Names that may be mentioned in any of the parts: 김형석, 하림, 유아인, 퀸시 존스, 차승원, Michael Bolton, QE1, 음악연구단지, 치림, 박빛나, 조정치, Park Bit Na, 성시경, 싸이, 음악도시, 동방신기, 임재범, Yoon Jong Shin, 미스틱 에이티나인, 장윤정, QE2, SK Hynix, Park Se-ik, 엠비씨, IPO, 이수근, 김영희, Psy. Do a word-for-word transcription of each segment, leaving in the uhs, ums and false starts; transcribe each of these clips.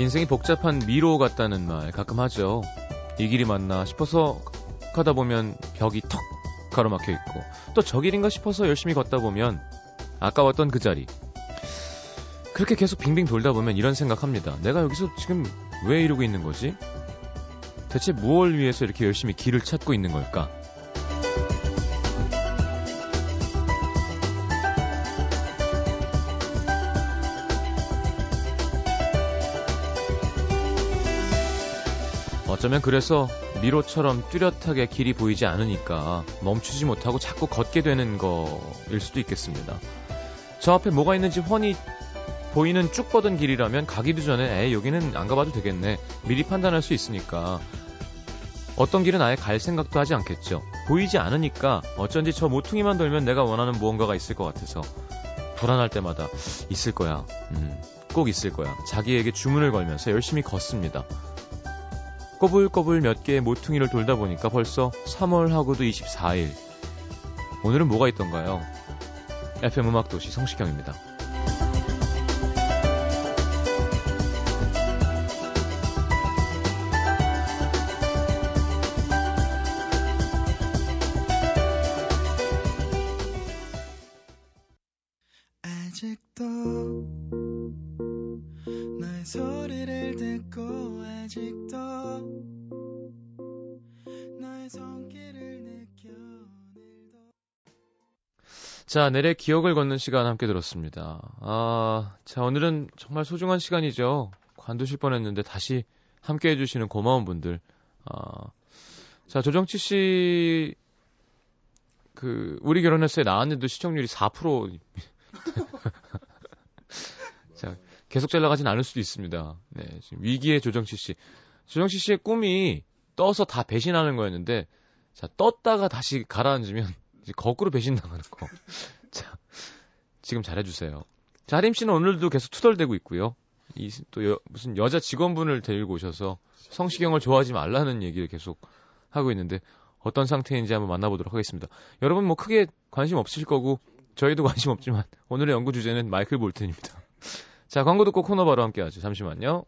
인생이 복잡한 미로 같다는 말 가끔 하죠. 이 길이 맞나 싶어서 가다 보면 벽이 턱 가로막혀 있고, 또 저 길인가 싶어서 열심히 걷다 보면 아까웠던 그 자리. 그렇게 계속 빙빙 돌다 보면 이런 생각합니다. 내가 여기서 지금 왜 이러고 있는 거지? 대체 무엇을 위해서 이렇게 열심히 길을 찾고 있는 걸까? 어쩌면 그래서 미로처럼 뚜렷하게 길이 보이지 않으니까 멈추지 못하고 자꾸 걷게 되는 거일 수도 있겠습니다. 저 앞에 뭐가 있는지 훤히 보이는 쭉 뻗은 길이라면 가기도 전에 에이 여기는 안 가봐도 되겠네 미리 판단할 수 있으니까 어떤 길은 아예 갈 생각도 하지 않겠죠. 보이지 않으니까 어쩐지 저 모퉁이만 돌면 내가 원하는 무언가가 있을 것 같아서 불안할 때마다 있을 거야, 음, 꼭 있을 거야 자기에게 주문을 걸면서 열심히 걷습니다. 꼬불꼬불 몇 개의 모퉁이를 돌다 보니까 벌써 삼월하고도 이십사일. 오늘은 뭐가 있던가요? 에프엠 음악도시 성시경입니다. 자, 내래 기억을 걷는 시간 함께 들었습니다. 아, 자, 오늘은 정말 소중한 시간이죠. 관두실 뻔했는데 다시 함께 해주시는 고마운 분들. 아, 자, 조정치 씨, 그, 우리 결혼했을 때 나왔는데도 시청률이 사 퍼센트. 자, 계속 잘 나가진 않을 수도 있습니다. 네, 지금 위기의 조정치 씨. 조정치 씨의 꿈이 떠서 다 배신하는 거였는데, 자, 떴다가 다시 가라앉으면, 이제 거꾸로 배신당하는 거. 자, 지금 잘해주세요. 자, 하림 씨는 오늘도 계속 투덜대고 있고요. 이, 또 여, 무슨 여자 직원분을 데리고 오셔서 성시경을 좋아하지 말라는 얘기를 계속 하고 있는데 어떤 상태인지 한번 만나보도록 하겠습니다. 여러분 뭐 크게 관심 없으실 거고 저희도 관심 없지만 오늘의 연구 주제는 마이클 볼튼입니다. 자, 광고 듣고 코너 바로 함께 하죠. 잠시만요.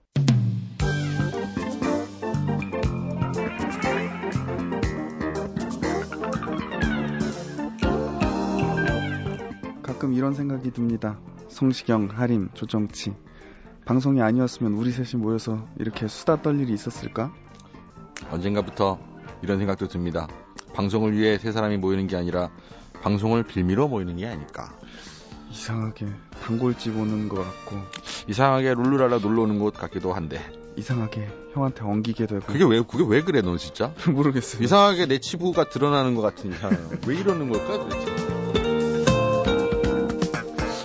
가끔 이런 생각이 듭니다. 성시경, 하림, 조정치. 방송이 아니었으면 우리 셋이 모여서 이렇게 수다 떨 일이 있었을까? 언젠가부터 이런 생각도 듭니다. 방송을 위해 세 사람이 모이는 게 아니라 방송을 빌미로 모이는 게 아닐까. 이상하게 단골집 오는 것 같고, 이상하게 룰루랄라 놀러 오는 것 같기도 한데, 이상하게 형한테 엉기게 되고. 그게 왜 그게 왜 그래 넌 진짜? 모르겠어요. 이상하게 내 치부가 드러나는 것 같은 이상해요. 왜 이러는 걸까 도대체?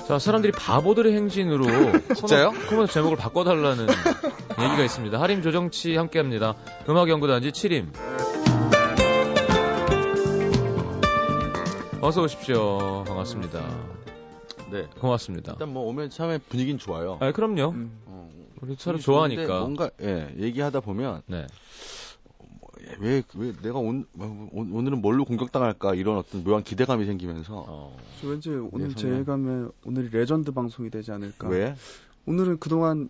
자, 사람들이 바보들의 행진으로 진짜요? 코너 제목을 바꿔달라는 얘기가 있습니다. 하림, 조정치 함께합니다. 음악연구단지 치림. 어서 오십시오. 반갑습니다. 네, 고맙습니다. 일단 뭐 오면 처음에 분위기는 좋아요. 아, 그럼요. 음. 어, 우리 서로 좋아하니까. 뭔가 예 얘기하다 보면 네. 왜, 왜 내가 온, 오늘은 뭘로 공격당할까 이런 어떤 묘한 기대감이 생기면서 어. 저 왠지 오늘 제 예감에 오늘이 레전드 방송이 되지 않을까. 왜? 오늘은 그동안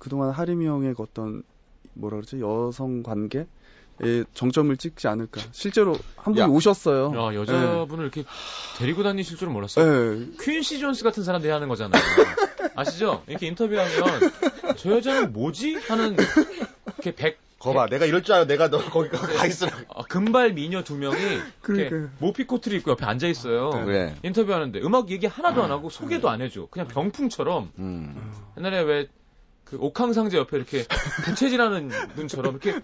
그동안 하림이 형의 어떤 뭐라 그러지 여성 관계에 정점을 찍지 않을까. 실제로 한 분이 야. 오셨어요. 야, 여자분을 네. 이렇게 데리고 다니실 줄은 몰랐어요. 네. 퀸시 존스 같은 사람 대하는 거잖아요. 아시죠? 이렇게 인터뷰하면 저 여자는 뭐지? 하는 이렇게 백 거봐, 내가 이럴 줄 알아. 내가 너 거기 가 있으라고. 아, 금발 미녀 두 명이 이렇게 모피 코트를 입고 옆에 앉아 있어요. 네. 인터뷰하는데 음악 얘기 하나도 안 하고 소개도 안 해줘. 그냥 병풍처럼. 음. 옛날에 왜 그 옥황상제 옆에 이렇게 부채질하는 분처럼 이렇게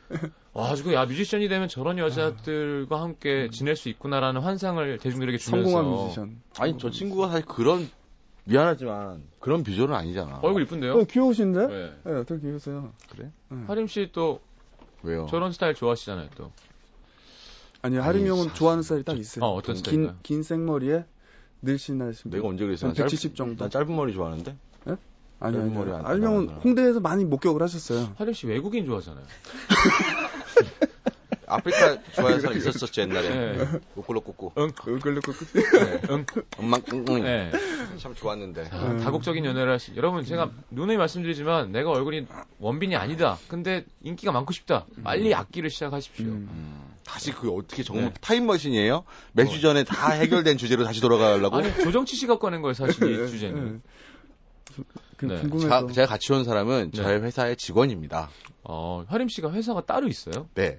와, 지금 야 뮤지션이 되면 저런 여자들과 함께 지낼 수 있구나라는 환상을 대중들에게 주면서. 성공한 뮤지션. 아니 저 친구가 사실 그런. 미안하지만 그런 비주얼은 아니잖아. 얼굴 이쁜데요? 어, 귀여우신데? 네, 네 되게 귀여우세요. 그래? 네. 하림 씨 또. 왜요? 저런 스타일 좋아하시잖아요, 또. 아니, 하림이 형은 사... 좋아하는 스타일이 딱 있어요. 어, 어떤 스타일인가요? 긴, 긴 생머리에 늘씬하신. 내가 언제 그랬어요? 백칠십 정도. 난 짧은 머리 좋아하는데? 예? 네? 아니, 짧은 아니, 머리 아니. 하림 형은 홍대에서 많이 목격을 하셨어요. 하림 씨 외국인 좋아하잖아요. 아프리카 좋아하는 사람 있었었죠, 옛날에. 우글루꾸꾸. 응. 우글루꾸꾸. 응. 엄만 끙끙. 참 좋았는데. 아, 다국적인 연애를 하시. 여러분, 제가 누누이 말씀드리지만, 내가 얼굴이 원빈이 아니다. 근데 인기가 많고 싶다. 빨리 악기를 시작하십시오. 음. 다시 그 어떻게 정말 네. 타임머신이에요? 매주 전에 다 해결된 주제로 다시 돌아가려고? 아니, 조정치 씨가 꺼낸 거예요, 사실 이 주제는. 네. 궁금해서. 자, 제가 같이 온 사람은 저희 네. 회사의 직원입니다. 어, 하림 씨가 회사가 따로 있어요? 네.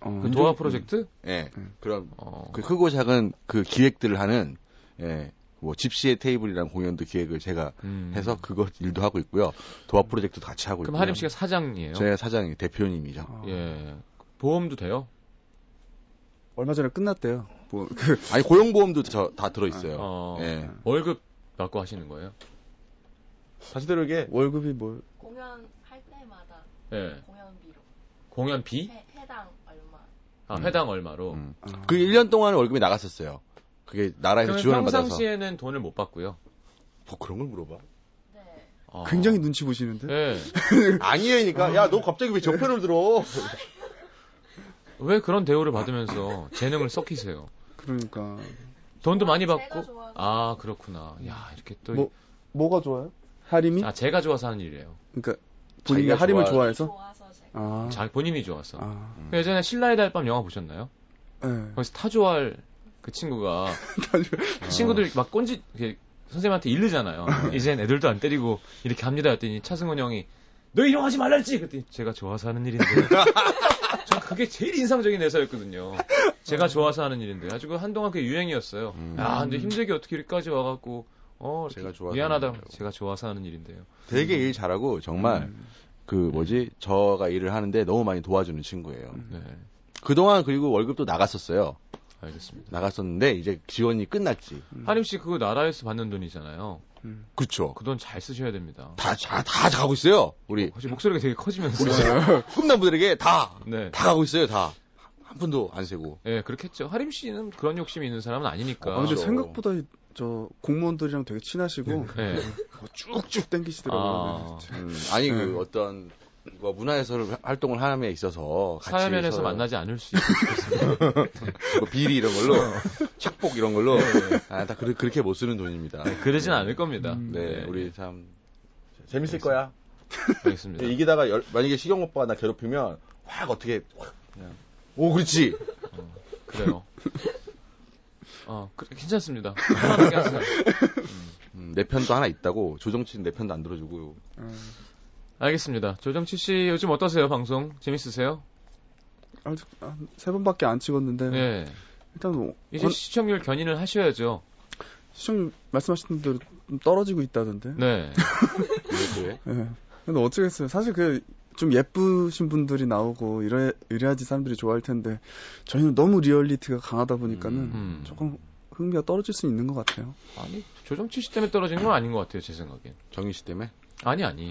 어, 그 도화 프로젝트? 예. 네. 음. 그럼 어. 그 크고 작은 그 기획들을 하는 예. 뭐 집시의 테이블이라는 공연도 기획을 제가 음. 해서 그거 일도 하고 있고요. 도화 프로젝트도 같이 하고 있고요. 그럼 하림 씨가 사장이에요? 제가 사장이 대표님이죠. 아. 예. 보험도 돼요? 얼마 전에 끝났대요. 뭐 그 아니 고용보험도 저 다 들어 있어요. 어. 예. 월급 받고 하시는 거예요? 다시 들으게 월급이 뭘? 공연 할 때마다 예. 공연비로. 공연비? 해, 해당 얼마. 아 음. 해당 얼마로. 음. 아. 그 일 년 동안 월급이 나갔었어요. 그게 나라에서 지원을 받아서. 평상시에는 돈을 못 받고요. 뭐 그런 걸 물어봐? 네. 어. 굉장히 눈치 보시는데? 네. 아니에니까. 야, 너 갑자기 왜 저편을 들어? 왜 그런 대우를 받으면서 재능을 썩히세요? 그러니까. 돈도 많이 받고. 아 그렇구나. 야 이렇게 또. 뭐 뭐가 좋아요? 하림이? 아 제가 좋아서 하는 일이에요. 그러니까 본인이 하림을 좋아해서. 좋아서 아. 자 본인이 좋아서. 아. 그 예전에 신라의 달밤 영화 보셨나요? 네. 거기서 타조알 그 친구가 어. 친구들 막 꼰지 선생님한테 이르잖아요. 이젠 애들도 안 때리고 이렇게 합니다. 했더니 차승원 형이 너 이런 하지 말랬지. 그랬더니 제가 좋아서 하는 일인데. 전 그게 제일 인상적인 대사였거든요. 제가 좋아서 하는 일인데. 가지고 한동안 그게 유행이었어요. 음. 아, 근데 힘들게 어떻게 여기까지 와갖고, 어, 제가 좋아서 미안하다. 제가 좋아서 하는 일인데요. 되게 일 잘하고, 정말, 음. 그 뭐지, 저가 일을 하는데 너무 많이 도와주는 친구예요. 네. 그동안 그리고 월급도 나갔었어요. 알겠습니다. 나갔었는데, 이제 지원이 끝났지. 음. 하림씨 그거 나라에서 받는 돈이잖아요. 음. 그쵸. 그 돈 잘 쓰셔야 됩니다. 다, 다, 다 가고 있어요. 우리. 혹시 목소리가 되게 커지면서. 꿈난 분들에게 다, 네. 다 가고 있어요, 다. 한 푼도 안 세고. 예, 네, 그렇겠죠. 하림 씨는 그런 욕심이 있는 사람은 아니니까. 어, 근데 생각보다 저 공무원들이랑 되게 친하시고. 네. 네. 쭉쭉 땡기시더라고요. 아. 음, 아니, 네. 그 어떤. 뭐 문화에서 활동을 하는 데 있어서 같이 사회면에서 만나지 않을 수 있겠습니다. 뭐 비리 이런 걸로 착복 이런 걸로 네. 아, 다 그, 그렇게 못 쓰는 돈입니다. 네, 그러진 네. 않을 겁니다. 음, 네, 네, 우리 참 재밌을 알겠습니다. 거야. 알겠습니다. 이기다가 열, 만약에 시경 오빠가 나 괴롭히면 확 어떻게 확 그냥 오 그렇지. 어, 그래요. 어 그, 괜찮습니다. 편하게 하세요. 음, 음, 내 편도 하나 있다고 조정치는 내 편도 안 들어주고. 음. 알겠습니다. 조정치 씨 요즘 어떠세요? 방송 재밌으세요? 아직 세 번밖에 안 찍었는데 네. 일단 뭐, 이제 원... 시청률 견인을 하셔야죠. 시청률 말씀하신 대로 떨어지고 있다던데. 네. 네. 네. 근데 어쩌겠어요. 사실 그 좀 예쁘신 분들이 나오고 이래 이래야지 사람들이 좋아할 텐데 저희는 너무 리얼리티가 강하다 보니까는 음, 음. 조금. 흥미가 떨어질 수 있는 것 같아요. 아니 조정치 씨 때문에 떨어지는 건 아닌 것 같아요, 제 생각엔. 정희 씨 때문에? 아니 아니.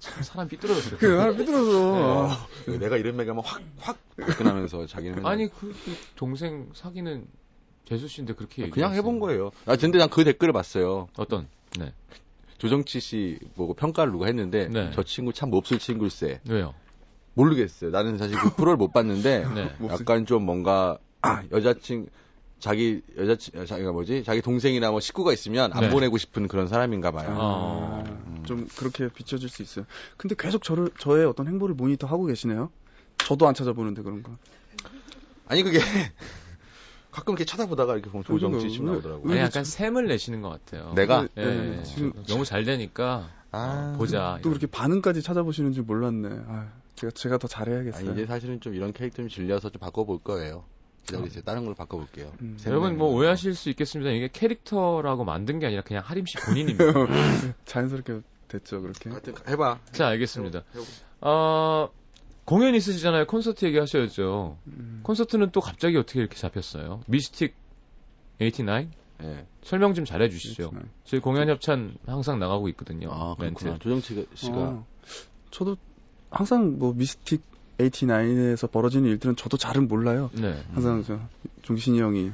참 사람 삐뚤어졌어요. 그 사람 삐뚤어서. 네. 내가 이런 매가면 확확 끝나면서 자기는. 아니 그, 그 동생 사귀는 재수 씨인데 그렇게. 그냥 얘기했어요. 해본 거예요. 아 근데 난 그 댓글을 봤어요. 어떤? 네. 조정치 씨 보고 평가를 누가 했는데 네. 저 친구 참 몹쓸 친구일세. 왜요? 모르겠어요. 나는 사실 그 프로를 못 봤는데 네. 약간 좀 뭔가 아, 여자친. 자기 여자 자기가 뭐지 자기 동생이나 뭐 식구가 있으면 안 네. 보내고 싶은 그런 사람인가 봐요. 아, 음. 좀 그렇게 비춰질 수 있어요. 근데 계속 저를 저의 어떤 행보를 모니터하고 계시네요. 저도 안 찾아보는데 그런가. 아니 그게 가끔 이렇게 쳐다보다가 이렇게 보면 조정치 집 나오더라고요. 아니 약간 샘을 내시는 것 같아요. 내가 네, 네, 네. 지금 너무 잘 되니까 아, 보자. 또 이런. 그렇게 반응까지 찾아보시는 줄 몰랐네. 아, 제가 제가 더 잘해야겠어요. 아니, 이제 사실은 좀 이런 캐릭터 좀 질려서 좀 바꿔볼 거예요. 제가 이제 다른 걸로 바꿔볼게요. 음. 여러분 뭐 오해하실 수 있겠습니다. 이게 캐릭터라고 만든 게 아니라 그냥 하림 씨 본인입니다. 자연스럽게 됐죠 그렇게. 하여튼 해봐. 자 알겠습니다. 해보고. 어, 공연 있으시잖아요. 콘서트 얘기하셔야죠. 음. 콘서트는 또 갑자기 어떻게 이렇게 잡혔어요? 미스틱 에이티나인? 네. 설명 좀 잘해주시죠. 팔십구. 저희 공연 협찬 항상 나가고 있거든요. 아 그렇구나. 조정치 씨가. 어, 저도 항상 뭐 미스틱 에이티나인에서 벌어지는 일들은 저도 잘은 몰라요. 네. 항상 저 종신이 형이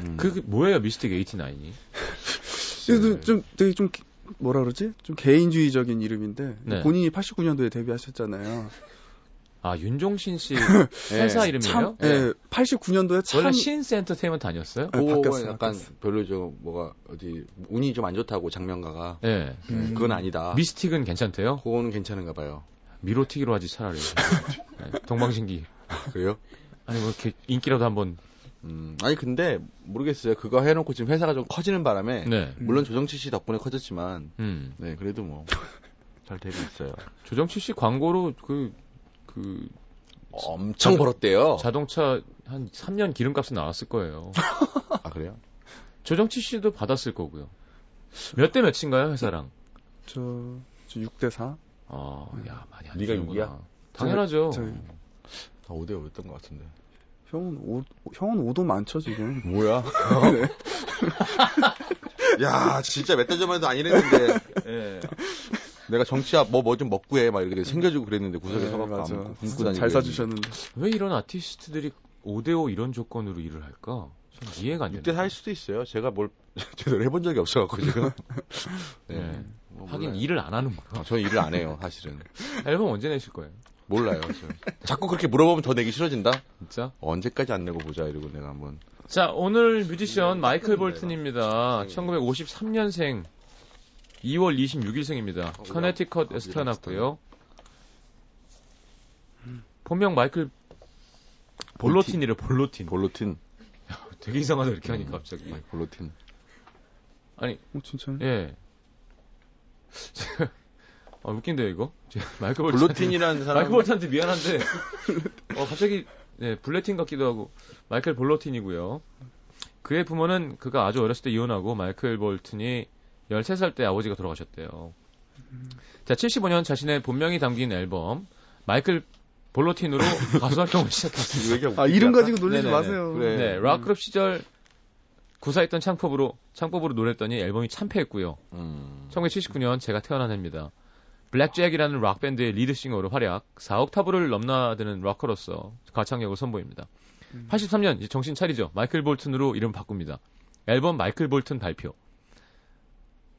음. 그게 뭐예요, 미스틱 에이티나인이? 네. 좀 되게 좀 뭐라 그러지? 좀 개인주의적인 이름인데 네. 본인이 팔십구 년도에 데뷔하셨잖아요. 아, 아, 윤종신 씨 회사 네. 이름이에요? 예. 네. 팔십구 년도에 참 원래 신스 엔터테인먼트 아니었어요? 네, 바뀌었어요. 약간 바뀌었어요. 별로 저 뭐가 어디 운이 좀 안 좋다고 장명가가. 예. 네. 음. 그건 아니다. 미스틱은 괜찮대요? 그거는 괜찮은가 봐요. 미로튀기로 하지 차라리. 네. 동방신기. 그래요? 아니 뭐 이렇게 인기라도 한번. 음, 아니 근데 모르겠어요. 그거 해놓고 지금 회사가 좀 커지는 바람에 네. 물론 조정치 씨 덕분에 커졌지만, 음. 네 그래도 뭐 잘 되고 있어요. 조정치 씨 광고로 그 그 엄청 자동, 벌었대요. 자동차 한 삼 년 기름값이 나왔을 거예요. 아 그래요? 조정치 씨도 받았을 거고요. 몇 대 몇인가요 회사랑? 저, 저 육 대 사. 아, 야 많이 안 네가 육이야? 당연하죠. 저, 저... 다 오 대 오였던 것 같은데. 형은 오, 형은 오도 많죠 지금. 뭐야? 야 진짜 몇 달 전만 해도 아니랬는데. 예. 내가 정치합 뭐 뭐 좀 먹고 해 막 이렇게 챙겨주고 그랬는데 구석에 네, 서갖고 안 먹고 굶고 다니고 잘 사주셨는데 왜 이런 아티스트들이 오 대 오 이런 조건으로 일을 할까? 전 이해가 안 돼요. 육 대 사 할 수도 있어요. 제가 뭘 제대로 해본 적이 없어갖고 지금. 네. 네. 뭐 하긴 몰라요. 일을 안 하는구나. 아, 저는 일을 안 해요 사실은. 앨범 언제 내실 거예요? 몰라요. 저. 자꾸 그렇게 물어보면 더 내기 싫어진다. 진짜? 언제까지 안 내고 보자 이러고 내가 한번. 자 오늘 뮤지션 마이클 볼튼입니다. 천구백오십삼 년생. 이월 이십육일생입니다. 어, 커네티컷에서 어, 태어났고요. 음. 본명 마이클 볼로틴이래. 볼로틴. 볼로틴. 야, 되게 이상하다 이렇게 하니까 갑자기. 음, 마이클 볼로틴. 아니, 어, 진짜요? 예. 아 웃긴데요 이거. 마이클 볼로틴. 볼로틴이라는 사람. 마이클 볼튼한테 미안한데. 어 갑자기 예 블레틴 같기도 하고. 마이클 볼로틴이고요. 그의 부모는 그가 아주 어렸을 때 이혼하고 마이클 볼튼이 열세 살 때 아버지가 돌아가셨대요. 자, 칠십오 년 자신의 본명이 담긴 앨범 마이클 볼로틴으로 가수 활동을 시작했습니다. 아, 이름 가지고 놀리지 네네네. 마세요. 그래. 네, 락그룹 시절 구사했던 창법으로 창법으로 노래했더니 앨범이 참패했고요. 음. 천구백칠십구 년 제가 태어난 해입니다. 블랙잭이라는 락밴드의 리드싱어로 활약, 사 옥타브를 넘나드는 락커로서 가창력을 선보입니다. 음. 팔십삼 년 이제 정신 차리죠. 마이클 볼튼으로 이름 바꿉니다. 앨범 마이클 볼튼 발표.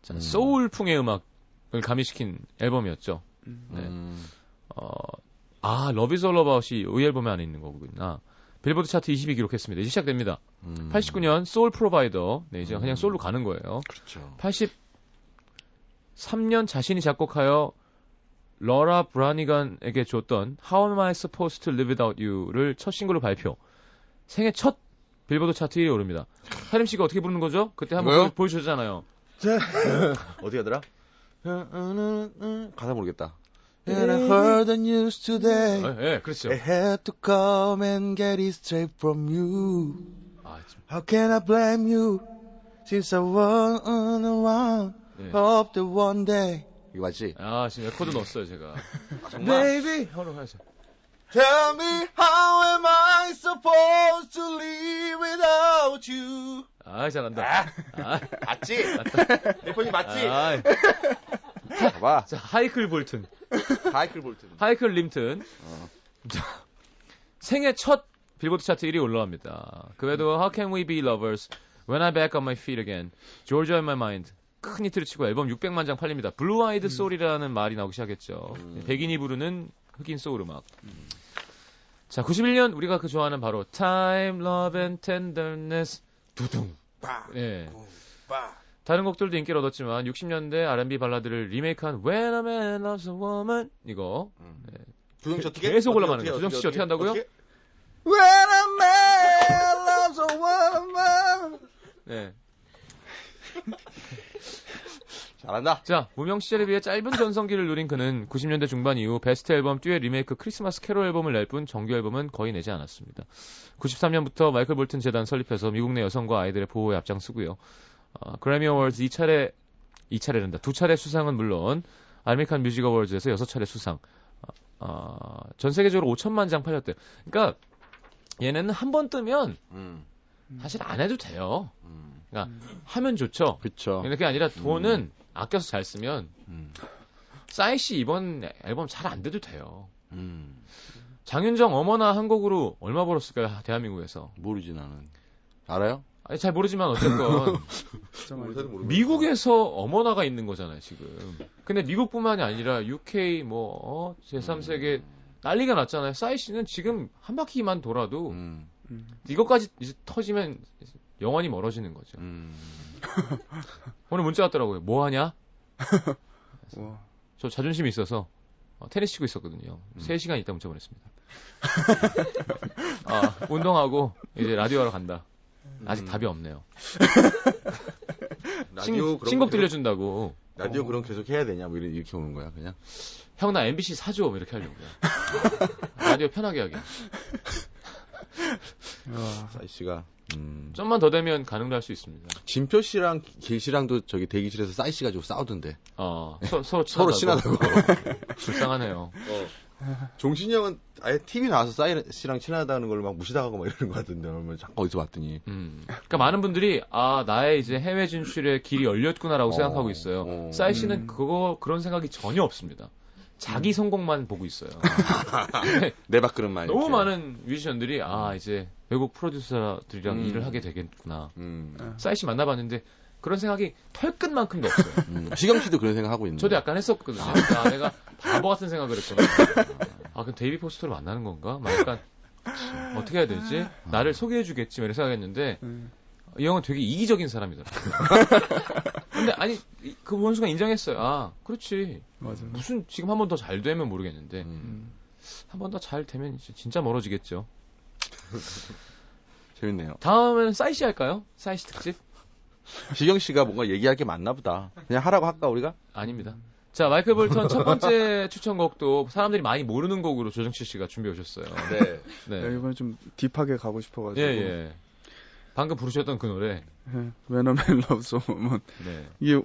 자, 음. 소울풍의 음악을 가미시킨 앨범이었죠. 음. 네. 어, 아, Love is All About이 이 앨범에 안에 있는 거구나. 빌보드 차트 이십이 기록했습니다. 이제 시작됩니다. 음. 팔십구 년 소울 프로바이더. 네, 이제 음. 그냥 소울로 가는 거예요. 그렇죠. 팔십삼 년 자신이 작곡하여 러라 브라니건에게 줬던 How Am I Supposed to Live Without You를 첫 싱글로 발표. 생애 첫 빌보드 차트 일위에 오릅니다. 사림 씨가 어떻게 부르는 거죠? 그때 한번 보여주셨잖아요. 어디 가더라? 가사 모르겠다. And I heard the news today. 아, 예, 그렇죠. I had to come and get it straight from you. 아, How can I blame you? Since I was on the run, 예. hope that one day. 이거 맞지? 아, 지금 레코드 넣었어요, 제가. 정말. Baby, tell me how am I supposed to live without you? 아, 잘한다. 아, 아, 맞지? 리포님 맞지? 아, 봐봐. 자, 하이클 볼튼. 하이클 볼튼. 하이클 림튼. 어. 자, 생애 첫 빌보드 차트 일위 올라옵니다. 그 외에도 음. How Can We Be Lovers, When I Back on My Feet Again, Georgia in My Mind. 큰 히트를 치고 앨범 육백만 장 팔립니다. 블루 아이드 음. 소울이라는 말이 나오기 시작했죠. 음. 백인이 부르는 흑인 소울 음악. 음. 자, 구십일 년 우리가 그 좋아하는 바로 Time, Love and Tenderness. 두둥. 예. 다른 곡들도 인기를 얻었지만 육십 년대 알앤비 발라드를 리메이크한 When a Man Loves a Woman 이거 음. 예. 조정씨 어떻게? 계속 올라가는 거예요. 조정씨 어떻게 한다고요? 어떻게? When a Man Loves a Woman. 네. 잘한다. 자, 무명 시절에 비해 짧은 전성기를 누린 그는 구십 년대 중반 이후 베스트 앨범 듀엣 리메이크 크리스마스 캐롤 앨범을 낼 뿐 정규 앨범은 거의 내지 않았습니다. 구십삼 년부터 마이클 볼튼 재단 설립해서 미국 내 여성과 아이들의 보호에 앞장서고요. 어, 그래미 어워즈 두 차례 두 차례란다. 두 차례 수상은 물론 아메리칸 뮤직 어워즈에서 여섯 차례 수상. 어, 어, 전 세계적으로 오천만 장 팔렸대요. 그러니까 얘네는 한 번 뜨면 음. 사실 안 해도 돼요. 음. 그러니까 음. 하면 좋죠. 그렇죠. 그게 아니라 돈은 음. 아껴서 잘 쓰면 음. 싸이 씨 이번 앨범 잘 안 돼도 돼요. 음. 장윤정 어머나 한 곡으로 얼마 벌었을까요? 대한민국에서. 모르지 나는. 알아요? 아니 잘 모르지만 어쨌건 미국에서 어머나가 있는 거잖아요 지금. 근데 미국뿐만이 아니라 유케이 뭐 어, 제삼 세계 음. 난리가 났잖아요. 싸이 씨는 지금 한 바퀴만 돌아도 음. 이것까지 이제 터지면 영원히 멀어지는 거죠. 음. 오늘 문자 왔더라고요. 뭐 하냐? 저 자존심이 있어서 테니스 치고 있었거든요. 음. 세 시간 있다 문자 보냈습니다. 아, 운동하고 이제 라디오 하러 간다. 아직 음. 답이 없네요. 라디오 신, 신곡 계속, 들려준다고. 라디오 어. 그럼 계속 해야 되냐? 뭐 이렇게 오는 거야, 그냥? 형, 나 엠비씨 사줘. 뭐 이렇게 하려고. 라디오 편하게 하게. 싸이 씨가 음. 좀만 더 되면 가능도 할 수 있습니다. 진표 씨랑 길 씨랑도 저기 대기실에서 싸이 씨 가지고 싸우던데. 어, 서, 서로 서로 친하다고. 불쌍하네요. 어. 종신이 형은 아예 티비 나와서 싸이 씨랑 친하다는 걸로 막 무시당하고 막 이러는 것 같은데, 얼마 잠깐 어디서 봤더니. 음. 그러니까 많은 분들이 아 나의 이제 해외 진출의 길이 열렸구나라고 어, 생각하고 있어요. 어. 싸이 씨는 음. 그거 그런 생각이 전혀 없습니다. 자기 성공만 보고 있어요. 내 밥그릇만. 너무 이렇게. 많은 뮤지션들이 아 이제 외국 프로듀서들이랑 음. 일을 하게 되겠구나. 음. 싸이 씨 만나봤는데 그런 생각이 털끝만큼도 없어요. 음. 시경 씨도 그런 생각하고 있는데. 저도 약간 했었거든요. 아, 아, 내가 바보 같은 생각을 했구나. 아 그럼 데이비 포스터를 만나는 건가? 막 약간 어떻게 해야 되지? 나를 소개해주겠지 이런 생각했는데 음. 이 형은 되게 이기적인 사람이더라고요. 근데 아니 그 원수가 인정했어요. 아 그렇지. 맞아. 무슨 지금 한 번 더 잘 되면 모르겠는데 음. 한 번 더 잘 되면 진짜 멀어지겠죠. 재밌네요. 다음은 싸이씨 할까요? 싸이씨 특집. 지경 씨가 뭔가 얘기할 게 많나 보다. 그냥 하라고 할까 우리가? 아닙니다. 자 마이클 볼턴 첫 번째 추천곡도 사람들이 많이 모르는 곡으로 조정치 씨가 준비해 오셨어요. 네. 네. 이번에 좀 딥하게 가고 싶어가지고. 예, 예. 방금 부르셨던 그 노래 When a Man Loves a Woman. 네. 이게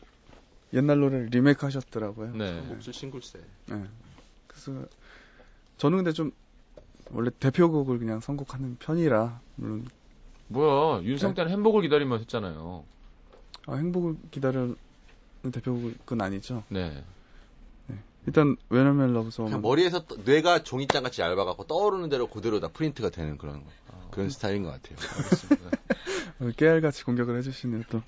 옛날 노래를 리메이크 하셨더라고요. 네. 목줄 싱글세. 네. 그래서 저는 근데 좀 원래 대표곡을 그냥 선곡하는 편이라. 물론 뭐야 윤성 때는 네. 행복을 기다리면서 했잖아요. 아 행복을 기다리는 대표곡은 아니죠. 네. 네. 일단 When a Man Loves a Woman. 머리에서 떠, 뇌가 종이장 같이 얇아갖고 떠오르는 대로 그대로 다 프린트가 되는 그런 거. 아, 그런 음. 스타일인 것 같아요. 알겠습니다. 깨알같이 공격을 해주시네요 또.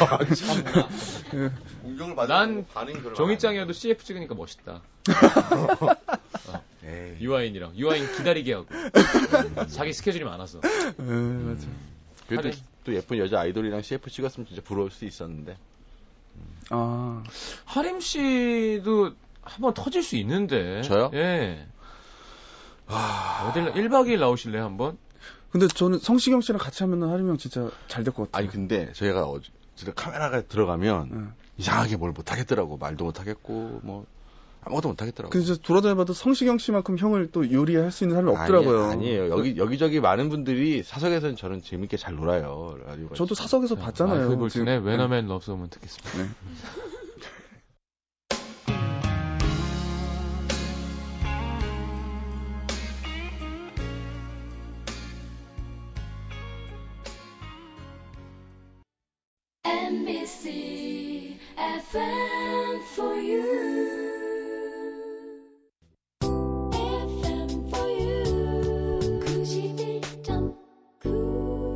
아, 참나. 예. 공격을 받는. 난 반응 정의장이어도 씨에프 찍으니까 멋있다. 어. 유아인이랑 유아인 기다리게 하고 자기 스케줄이 많아서. 예, 맞아. 그래도 하네. 또 예쁜 여자 아이돌이랑 씨에프 찍었으면 진짜 부러울 수 있었는데. 아 하림 씨도 한번 터질 수 있는데. 저요? 예. 아... 어딜 일 박 이 일 나오실래요 한번? 근데 저는 성시경 씨랑 같이 하면은 하림이 형 진짜 잘 될 것 같아요. 아니 근데 저희가 어제 카메라가 들어가면 응. 이상하게 뭘 못하겠더라고. 말도 못하겠고 뭐 아무것도 못하겠더라고. 근데 돌아다녀봐도 성시경 씨만큼 형을 또 요리할 수 있는 사람이 없더라고요. 아니, 아니에요. 여기 여기저기 많은 분들이 사석에서는 저는 재밌게 잘 놀아요. 라디오가 저도 진짜. 사석에서 봤잖아요. 아, 볼튼에 When a Man Loves a Woman 듣겠습니다. 네. 엠비씨 에프엠 for you. 에프엠 for you. 구십일 점 구.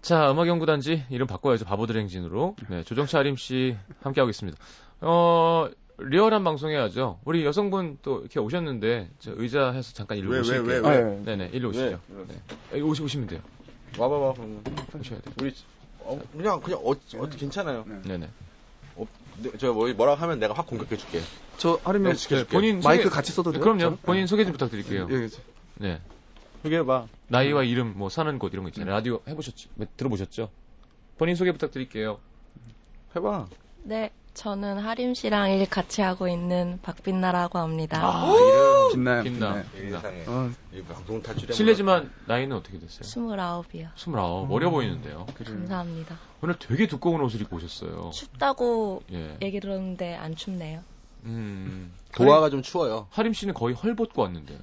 자, 음악 연구단지 이름 바꿔야죠. 바보들 행진으로. 네, 조정치 하림 씨 함께 하고 있습니다. 어, 리얼한 방송해야죠. 우리 여성분 또 이렇게 오셨는데 저 의자 해서 잠깐 일로 왜, 오실게요. 왜, 왜, 왜, 왜. 네, 네, 일로 오시죠. 네. 오시 오시면 돼요. 와봐봐 그러면 하셔야 돼. 우리 어, 그냥 그냥 어, 어 괜찮아요. 네네. 어, 네, 저 뭐라 하면 내가 확 공격해줄게. 저 하림이 네, 본인 마이크 소개, 같이 써도 돼요? 그럼요. 저는? 본인 소개 좀 부탁드릴게요. 예, 네. 소개해봐. 나이와 이름, 뭐 사는 곳 이런 거 있잖아요. 네. 라디오 해보셨죠? 들어보셨죠? 본인 소개 부탁드릴게요. 해봐. 네, 저는 하림 씨랑 일 같이 하고 있는 박빛나라고 합니다. 아, 이름 빛나요. 빛나. 세상에. 어. 방송 탈출에. 실례지만 나이는 어떻게 됐어요? 스물아홉이요. 스물아홉. 어려 보이는데요. 그래. 감사합니다. 오늘 되게 두꺼운 옷을 입고 오셨어요. 춥다고 예. 얘기 들었는데 안 춥네요. 음. 도화가 좀 추워요. 하림 씨는 거의 헐벗고 왔는데요.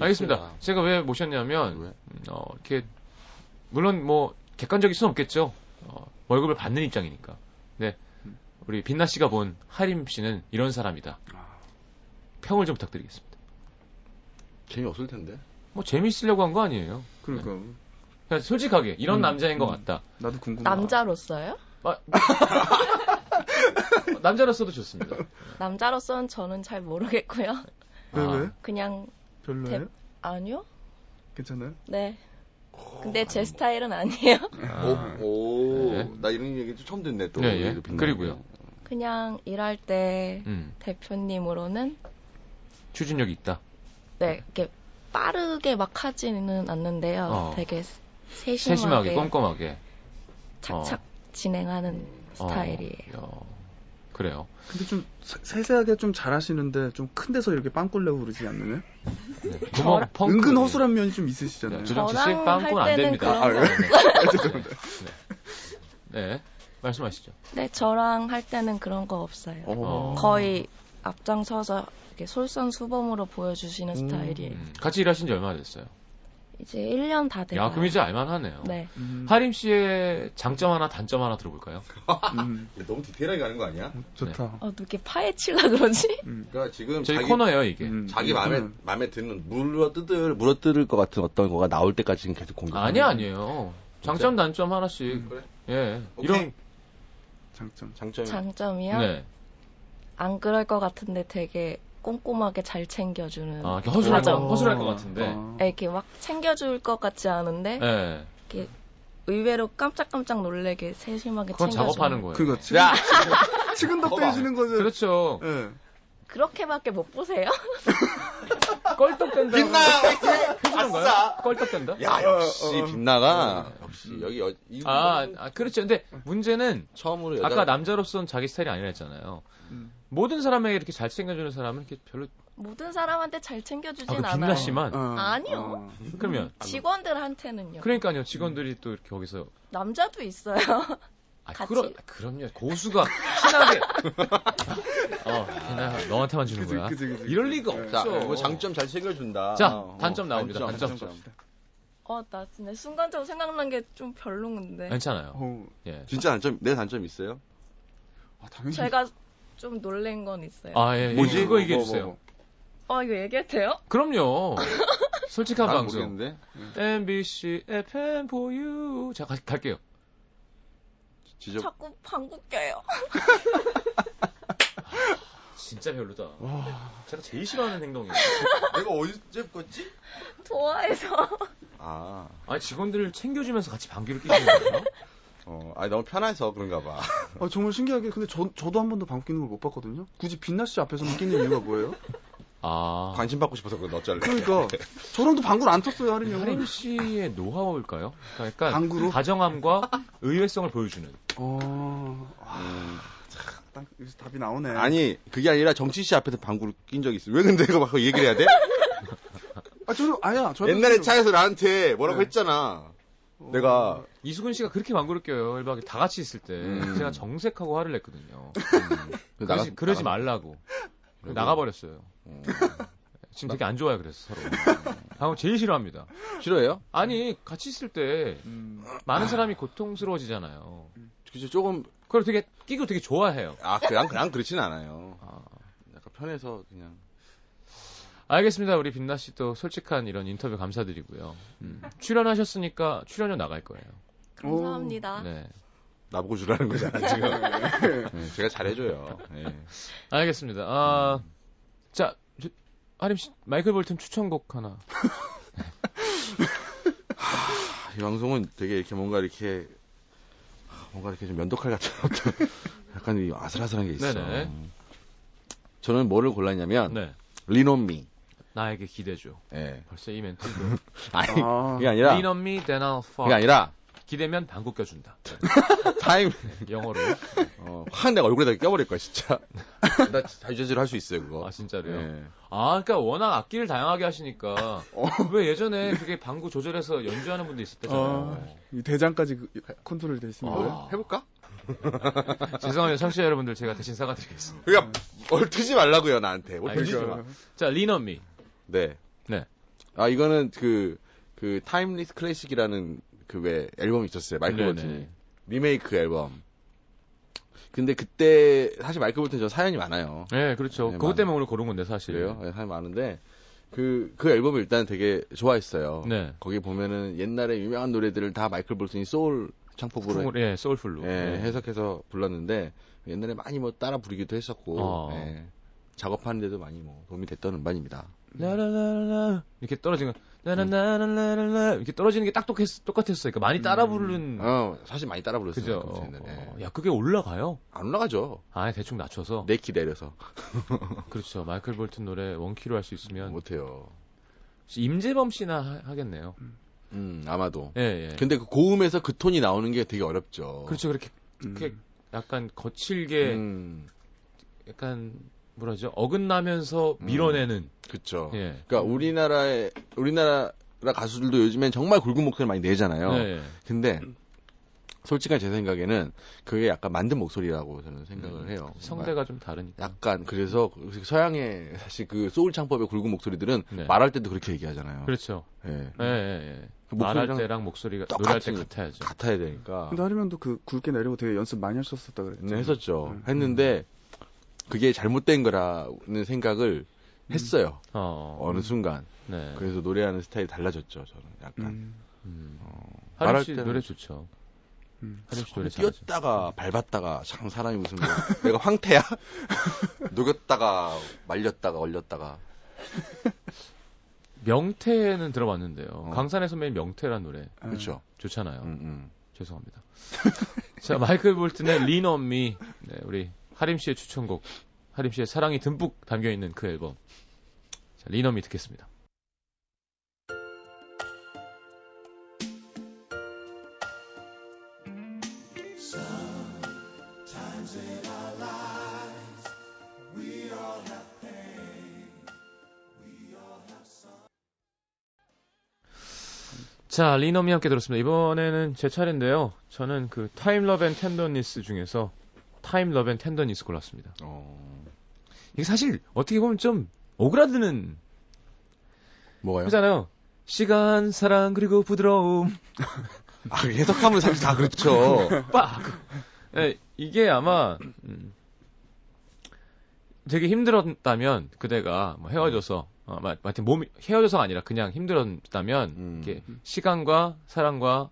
알겠습니다. 제가 왜 모셨냐면 왜? 어, 이렇게 물론 뭐 객관적일 수는 없겠죠. 어, 월급을 받는 입장이니까. 네, 우리 빛나 씨가 본 하림 씨는 이런 사람이다. 평을 좀 부탁드리겠습니다. 재미없을 텐데. 뭐 재미있으려고 한 거 아니에요. 그러니까. 네. 그냥 솔직하게 이런 음, 남자인 음. 것 같다. 나도 궁금해. 남자로서요? 아, 남자로서도 좋습니다. 남자로서는 저는 잘 모르겠고요. 왜, 아, 왜? 그냥. 별로예요? 데... 아니요. 괜찮아요? 네. 근데 제 스타일은 아니에요. 아. 오, 오. 네. 나 이런 얘기 처음 듣네, 또. 네, 예. 그리고요. 그냥 일할 때 음. 대표님으로는 추진력이 있다. 네, 이렇게 빠르게 막 하지는 않는데요. 어. 되게 세심하게, 세심하게, 꼼꼼하게 착착 어. 진행하는 스타일이에요. 어. 그래요. 근데 좀 세, 세세하게 좀 잘하시는데 좀 큰 데서 이렇게 빵꾸 내고 그러지 않나요? 네. 저, 은근 허술한 면이 좀 있으시잖아요. 주정치 씨 빵꾸는 안 됩니다. 아, 네. 네. 네, 말씀하시죠. 네, 저랑 할 때는 그런 거 없어요. 오. 거의 앞장서서 이렇게 솔선수범으로 보여주시는 음. 스타일이에요. 같이 일하신 지 얼마나 됐어요? 이제 일 년 다 돼요. 야, 그럼 이제 알만하네요. 네. 음. 하림 씨의 장점 하나, 단점 하나 들어볼까요? 음. 너무 디테일하게 가는 거 아니야? 좋다. 네. 어, 이렇게 파헤치려 그러지? 음. 그러니까 지금 저희 자기, 코너예요 이게. 음. 자기 마음에 음. 마음에 드는 물어 뜯을 물어 뜯을 것 같은 어떤 거가 나올 때까지 지금 계속 공격. 아니 아니에요. 장점, 진짜? 단점 하나씩. 음. 그래. 예. 오케이. 이런 장점. 장점. 장점이요? 네. 안 그럴 것 같은데 되게. 꼼꼼하게 잘 챙겨주는. 아, 이렇게 허술할, 거, 허술할 것 같은데. 아. 네, 이렇게 막 챙겨줄 것 같지 않은데. 네. 이렇게 의외로 깜짝깜짝 놀래게 세심하게 그건 챙겨주는. 그건 작업하는 거예요. 그거 지금. 야! 치근덕도 해주는 거죠. 그렇죠. 네. 그렇게밖에 못 보세요? 껄떡댄다. 빛나! 아싸! 껄떡댄다? 야, 역시, 빛나가. 어, 역시, 여기, 여, 이 아, 아, 그렇죠. 근데 문제는. 처음으로. 여자... 아까 남자로서는 자기 스타일이 아니라 했잖아요. 음. 모든 사람에게 이렇게 잘 챙겨주는 사람은 이렇게 별로. 모든 사람한테 잘 챙겨주진 않아요. 아, 빛나 씨만? 어. 아니요. 어. 그러면. 직원들한테는요. 그러니까요. 직원들이 또 이렇게 거기서. 남자도 있어요. 아, 같이. 그러, 그럼요. 고수가 친하게. 어, 걔나 너한테만 주는 그치, 거야. 그치, 그치, 그치. 이럴 리가 없죠. 자, 뭐 장점 잘 챙겨준다. 자, 어, 단점 나옵니다. 단점. 단점. 단점. 어, 나 진짜 순간적으로 생각난 게 좀 별론데. 괜찮아요. 어, 예. 진짜 단점, 내 단점 있어요? 아, 당연히. 제가 좀 놀란 건 있어요. 아, 예. 뭐지? 이거 얘기해 주세요. 어, 이거 얘기해도 돼요? 그럼요. 솔직한 방송. 모르겠는데? 엠비씨 에프엠 for you. 자, 가, 갈게요. 지적... 자꾸 방구 껴요. 아, 진짜 별로다. 와... 제가 제일 싫어하는 행동이에요. 내가 어디서 껐지? 도화에서. 아, 아니 직원들을 챙겨주면서 같이 방귀를 끼는 거예요? 어, 아니 너무 편해서 그런가 봐. 아, 정말 신기하게 근데 저 저도 한 번도 방귀 끼는 걸 못 봤거든요. 굳이 빛나 씨 앞에서만 끼는 이유가 뭐예요? 아, 관심 받고 싶어서 그거 넣었잖아요. 그러니까 저랑도 방구를 안 텄어요, 하림 형은. 하림 씨의 노하우일까요? 그러니까 방구로? 다정함과 의외성을 보여주는. 어, 와, 음. 차, 딱 여기서 답이 나오네. 아니 그게 아니라 정치 씨 앞에서 방구를 낀 적이 있어. 왜 근데 이거 막 얘기를 해야 돼? 아, 저는 아야. 저는 옛날에 좀... 차에서 나한테 뭐라고 네. 했잖아. 어... 내가 이수근 씨가 그렇게 방구를 껴요. 일 박에 다 같이 있을 때 음. 제가 정색하고 화를 냈거든요. 음. 나가, 그러지, 그러지 말라고. 나가버렸어요. 음. 지금 나... 되게 안 좋아요, 그래서 서로. 방금 제일 싫어합니다. 싫어해요? 아니, 같이 있을 때 음. 많은 사람이 고통스러워지잖아요. 그죠, 조금. 그걸 되게 끼고 되게 좋아해요. 아, 그냥, 그냥 그렇진 않아요. 아. 약간 편해서 그냥. 알겠습니다. 우리 빛나 씨 또 솔직한 이런 인터뷰 감사드리고요. 음. 출연하셨으니까 출연료 나갈 거예요. 감사합니다. 네. 나보고 주라는 거잖아, 지금. 네, 제가 잘해줘요. 네. 알겠습니다. 아, 음. 자, 저, 하림 씨, 마이클 볼튼 추천곡 하나. 하, 이 방송은 되게 이렇게 뭔가 이렇게, 뭔가 이렇게 좀 면도칼 같은 어떤, 약간 이 아슬아슬한 게 있어요. 네네. 저는 뭐를 골랐냐면, 네. 리노미. 나에게 기대줘. 네. 벌써 이 멘트. 아니, 아. 그게 아니라. 리노미, then I'll fuck. 그게 아니라. 기대면 방구 껴준다. 타임 영어로. 어, 확 내가 얼굴에다 껴버릴 거야 진짜. 나 자유자재로 할 수 있어요 그거. 아 진짜로요? 네. 아 그러니까 워낙 악기를 다양하게 하시니까. 어. 왜 예전에 그게 방구 조절해서 연주하는 분도 있었대잖아요. 어. 이 대장까지 그, 컨트롤 돼 있습니다. 어. 해볼까? 죄송합니다 청취자 여러분들 제가 대신 사과드리겠습니다. 그러니까 얼트지 말라고요 나한테. 얼트지 마. 자 리너미. 네. 네. 아 이거는 그 그 타임리스 클래식이라는. 그 왜 앨범이 있었어요 마이클 볼튼이 리메이크 앨범. 근데 그때 사실 마이클 볼튼 저 사연이 많아요. 네 그렇죠. 네, 그것 때문에 많... 오늘 고른 건데 사실이에요. 네, 사연이 많은데 그그 그 앨범을 일단 되게 좋아했어요. 네. 거기 보면은 옛날에 유명한 노래들을 다 마이클 볼튼이 소울 창법으로, 예, 소울풀로 예, 네. 해석해서 불렀는데 옛날에 많이 뭐 따라 부르기도 했었고 어. 예. 작업하는 데도 많이 뭐 도움이 됐던 음반입니다. 라라라라 이렇게 떨어지는 라라라라라 이렇게 떨어지는 게 딱 똑같았어요. 그러니까 많이 따라 부르는. 음. 어, 사실 많이 따라 불렀어요. 그죠? 어, 어. 야, 그게 올라가요? 안 올라가죠. 아, 대충 낮춰서. 네 키 내려서. 그렇죠. 마이클 볼튼 노래 원키로 할 수 있으면 못해요. 임재범 씨나 하겠네요. 음, 아마도. 예, 예. 근데 그 고음에서 그 톤이 나오는 게 되게 어렵죠. 그렇죠. 그렇게, 그렇게 음. 약간 거칠게, 음. 약간. 뭐라죠? 어긋나면서 밀어내는. 음, 그렇죠. 예. 그러니까 우리나라의 우리나라 가수들도 요즘엔 정말 굵은 목소리를 많이 내잖아요. 예. 근데 솔직한 제 생각에는 그게 약간 만든 목소리라고 저는 생각을 음, 해요. 성대가 좀 다르니까. 약간 그래서 서양의 사실 그 소울 창법의 굵은 목소리들은 네. 말할 때도 그렇게 얘기하잖아요. 그렇죠. 예. 예, 예, 예. 그 말할 때랑 목소리가 노래할 때 같아야죠. 같아야 되니까. 근데 하리만도 그 굵게 내려고 되게 연습 많이 했었었다 그랬죠. 네, 했었죠. 음. 했는데. 그게 잘못된 거라는 생각을 했어요. 음. 어. 어느 순간. 네. 그래서 노래하는 스타일이 달라졌죠. 저는 약간. 음. 음. 어, 하림 씨 노래 좋죠. 음. 하림 씨 노래 잘하죠. 뛰었다가 밟았다가 참 사람이 무슨 뭐, 내가 황태야? 녹였다가 말렸다가 얼렸다가. 명태는 들어봤는데요. 어. 강산의 선배님 명태란 노래. 그렇죠. 좋잖아요. 음, 음. 죄송합니다. 자 마이클 볼튼의 Lean on Me. 네, 우리. 하림 씨의 추천곡, 하림 씨의 사랑이 듬뿍 담겨있는 그 앨범. 자, 리너미 듣겠습니다. 자, 리너미 함께 들었습니다. 이번에는 제 차례인데요. 저는 그 타임 러브 앤 텐더니스 중에서 타임 러브 앤 텐더니스 골랐습니다. 어... 이게 사실 어떻게 보면 좀 오그라드는 뭐가요? 그잖아요. 시간, 사랑 그리고 부드러움. 아, 해석하면 사실 다 그렇죠. 빡. 네, 이게 아마 음, 되게 힘들었다면 그대가 뭐 헤어져서 어, 마침 몸이 헤어져서가 아니라 그냥 힘들었다면 음. 이렇게 시간과 사랑과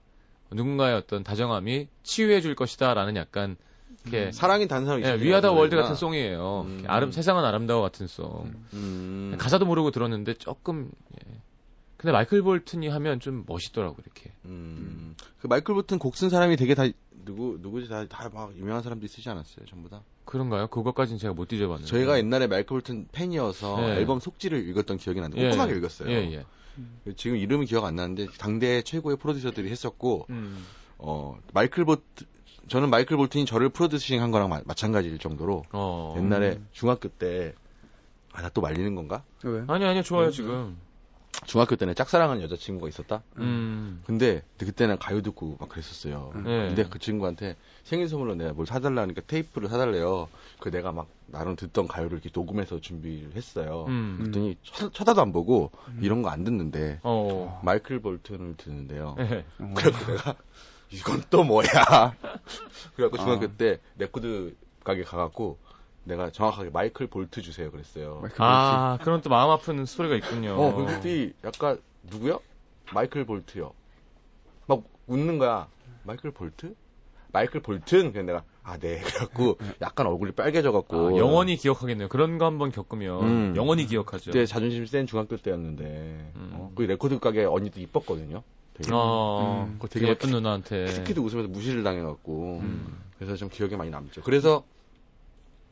누군가의 어떤 다정함이 치유해줄 것이다라는 약간 이렇게 음, 사랑이 단 사람이 예, 위아더 월드 같은 송이에요. 음. 아름 세상은 아름다워 같은 송. 음. 가사도 모르고 들었는데 조금. 예. 근데 마이클 볼튼이 하면 좀 멋있더라고 이렇게. 음. 음. 그 마이클 볼튼 곡 쓴 사람이 되게 다 누구 누구지 다 다 막 유명한 사람들이 쓰지 않았어요, 전부 다. 그런가요? 그것까지는 제가 못 뒤져봤는데. 저희가 옛날에 마이클 볼튼 팬이어서 예. 앨범 속지를 읽었던 기억이 나는데 예. 꼼꼼하게 읽었어요. 예, 예. 지금 이름은 기억 안 나는데 당대 최고의 프로듀서들이 했었고 음. 어 마이클 볼튼 저는 마이클 볼튼이 저를 프로듀싱 한 거랑 마, 마찬가지일 정도로 어, 옛날에 음. 중학교 때 아, 나 또 말리는 건가? 왜? 아니 아니요 좋아요 음, 지금 중학교 때는 짝사랑하는 여자친구가 있었다? 음. 근데 그때는 가요 듣고 막 그랬었어요. 음. 근데 그 친구한테 생일 선물로 내가 뭘 사달라니까 테이프를 사달래요. 그 내가 막 나름 듣던 가요를 이렇게 녹음해서 준비를 했어요. 음. 그랬더니 쳐, 쳐다도 안 보고 음. 이런 거 안 듣는데 어. 마이클 볼튼을 듣는데요. 네. 그래서 내가 이건 또 뭐야? 그래갖고 중학교 아. 때 레코드 가게 가갖고 내가 정확하게 마이클 볼트 주세요 그랬어요. 아 볼트. 그런 또 마음 아픈 소리가 있군요. 어 근데 약간 누구요? 마이클 볼트요. 막 웃는 거야. 마이클 볼트? 마이클 볼튼? 그냥 내가 아 네 그래갖고 약간 얼굴이 빨개져갖고 아, 영원히 기억하겠네요. 그런 거 한번 겪으면 음. 영원히 기억하죠. 그때 자존심 센 중학교 때였는데 음. 어, 그 레코드 가게 언니도 이뻤거든요. 되게, 어, 음, 되게, 되게 예쁜 키, 누나한테 키스키도 웃으면서 무시를 당해갖고 음. 그래서 좀 기억에 많이 남죠. 그래서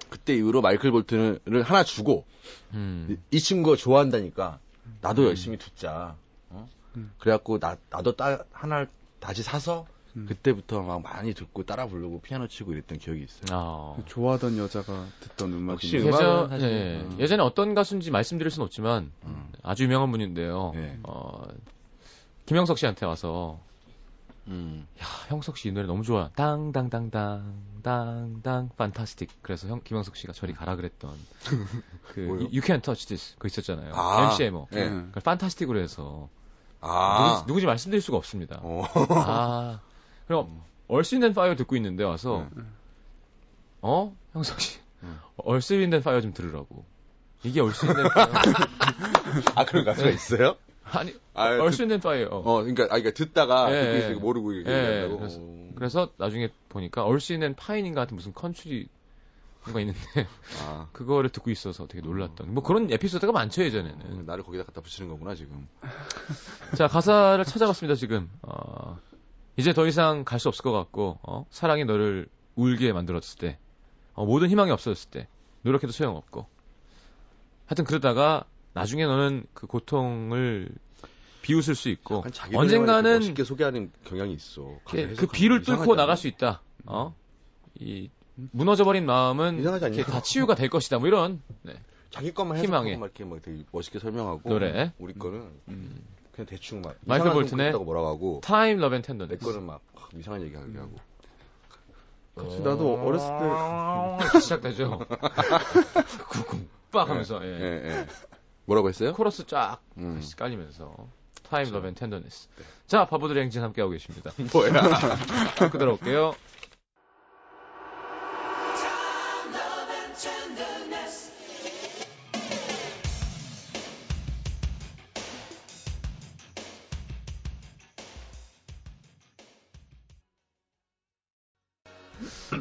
그때 이후로 마이클 볼튼을 하나 주고 음. 이, 이 친구가 좋아한다니까 나도 열심히 듣자. 어? 음. 그래갖고 나, 나도 따, 하나를 다시 사서 음. 그때부터 막 많이 듣고 따라 부르고 피아노 치고 이랬던 기억이 있어요. 아. 좋아하던 여자가 듣던 음악이 예전, 사실, 예, 음. 예전에 어떤 가수인지 말씀드릴 순 없지만 음. 아주 유명한 분인데요. 예. 어, 김형석 씨한테 와서 음. 야, 형석 씨 이 노래 너무 좋아. 땅땅땅땅 땅땅 판타스틱. 그래서 형 김형석 씨가 저리 가라 그랬던 그 You Can't Touch This 그거 있었잖아요. 아, 엠씨 에머. 예. 그걸 판타스틱으로 해서 아. 누구, 누구지 말씀드릴 수가 없습니다. 오. 아. 그럼 Earth Wind and Fire 듣고 있는데 와서 네. 어? 형석 씨. 음. Earth Wind and Fire 좀 들으라고. 이게 Earth Wind and Fire. 아, 그런 가수가 네. 있어요? 아니, Earth, Wind and Fire. 어, 그러니까, 아, 그러니까 듣다가 예, 듣기 예, 모르고 얘기한다고. 예, 그래서, 그래서 나중에 보니까 Earth, Wind and Pine인가 같은 무슨 컨트리 뭔가 있는데 아. 그거를 듣고 있어서 되게 놀랐던 뭐 그런 에피소드가 많죠 예전에는. 나를 거기다 갖다 붙이는 거구나 지금. 자 가사를 찾아봤습니다 지금. 어, 이제 더 이상 갈 수 없을 것 같고 어? 사랑이 너를 울게 만들었을 때 어, 모든 희망이 없어졌을 때 노력해도 소용없고 하여튼 그러다가 나중에 너는 그 고통을 비웃을 수 있고 언젠가는 쉽게 소개하는 경향이 있어. 그 비를 뚫고 나갈 수 있다. 어? 이 무너져버린 마음은 이렇게 다 치유가 될 것이다. 뭐 이런 네. 자기 것만 해서 희망에 막 이렇게 막 되게 멋있게 설명하고 노래 우리 거는 음. 그냥 대충 막 마이클 볼튼의 뭐라고 하고 타임 러브 앤 텐더니스 내 거는 막 이상한 얘기하게 하고. 그치, 나도 어렸을 때 시작되죠. 쿵쿵 빡 하면서 예. 예. 예. 뭐라고 했어요? 코러스 쫙 음. 깔리면서. 타임 러브 앤 텐더니스. 네. 자, 바보들의 행진 함께하고 계십니다. 뭐야? 듣고 들어올게요.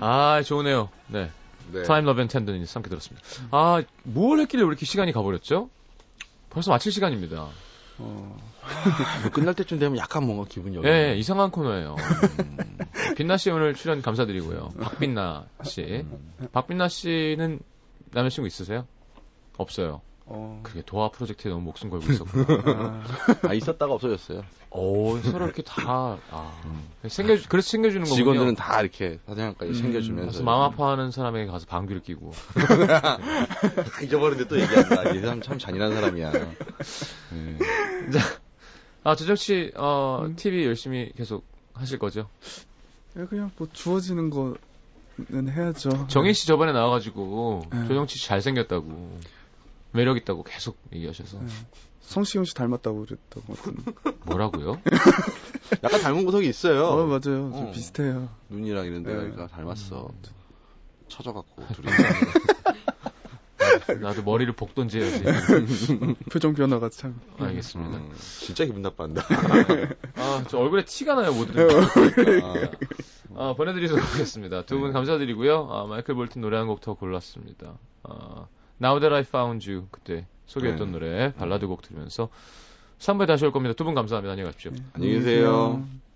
아, 좋네요. 네. 네. 타임 러브 앤 텐더니스 함께 들었습니다. 아, 뭘 했길래 왜 이렇게 시간이 가버렸죠? 벌써 마칠 시간입니다. 어... 끝날 때쯤 되면 약간 뭔가 기분이 어려워요. 네, 이상한 코너예요. 음... 빛나 씨 오늘 출연 감사드리고요. 박빛나 씨. 박빛나 씨는 남자친구 있으세요? 없어요. 어... 그게 도화 프로젝트에 너무 목숨 걸고 있었구나. 아, 있었다가 없어졌어요. 오, 서로 이렇게 다, 아, 챙겨, 그래서 챙겨주는 거군요. 직원들은 다 이렇게 사장님까지 음, 챙겨주면서. 그래서 마음 아파하는 사람에게 가서 방귀를 끼고. 다 잊어버렸는데 또 얘기한다. 이 사람 참 잔인한 사람이야. 네. 자, 아, 조정씨, 어, 음. 티비 열심히 계속 하실 거죠? 그냥 뭐 주어지는 거는 해야죠. 정희씨 저번에 나와가지고 네. 조정씨 잘생겼다고. 매력 있다고 계속 얘기하셔서 네. 성시경 씨 닮았다고 그랬던 것 같은데 뭐라고요? 약간 닮은 구석이 있어요. 어 맞아요. 어. 비슷해요. 눈이랑 이런 데가 네. 닮았어. 음. 처져갖고 둘이 나도 머리를 복던지해야지. 표정 변화가 참. 알겠습니다. 음, 진짜 기분 나빠한다. 아, 저 얼굴에 티가 나요 모두들. 아, 아, 보내드리도록 하겠습니다. 두 분 감사드리고요. 아, 마이클 볼튼 노래 한 곡 더 골랐습니다. 아. Now That I Found You 그때 소개했던 네. 노래 발라드 곡 들으면서 삼 부에 다시 올 겁니다. 두 분 감사합니다. 안녕히 가십시오. 네. 안녕히 계세요.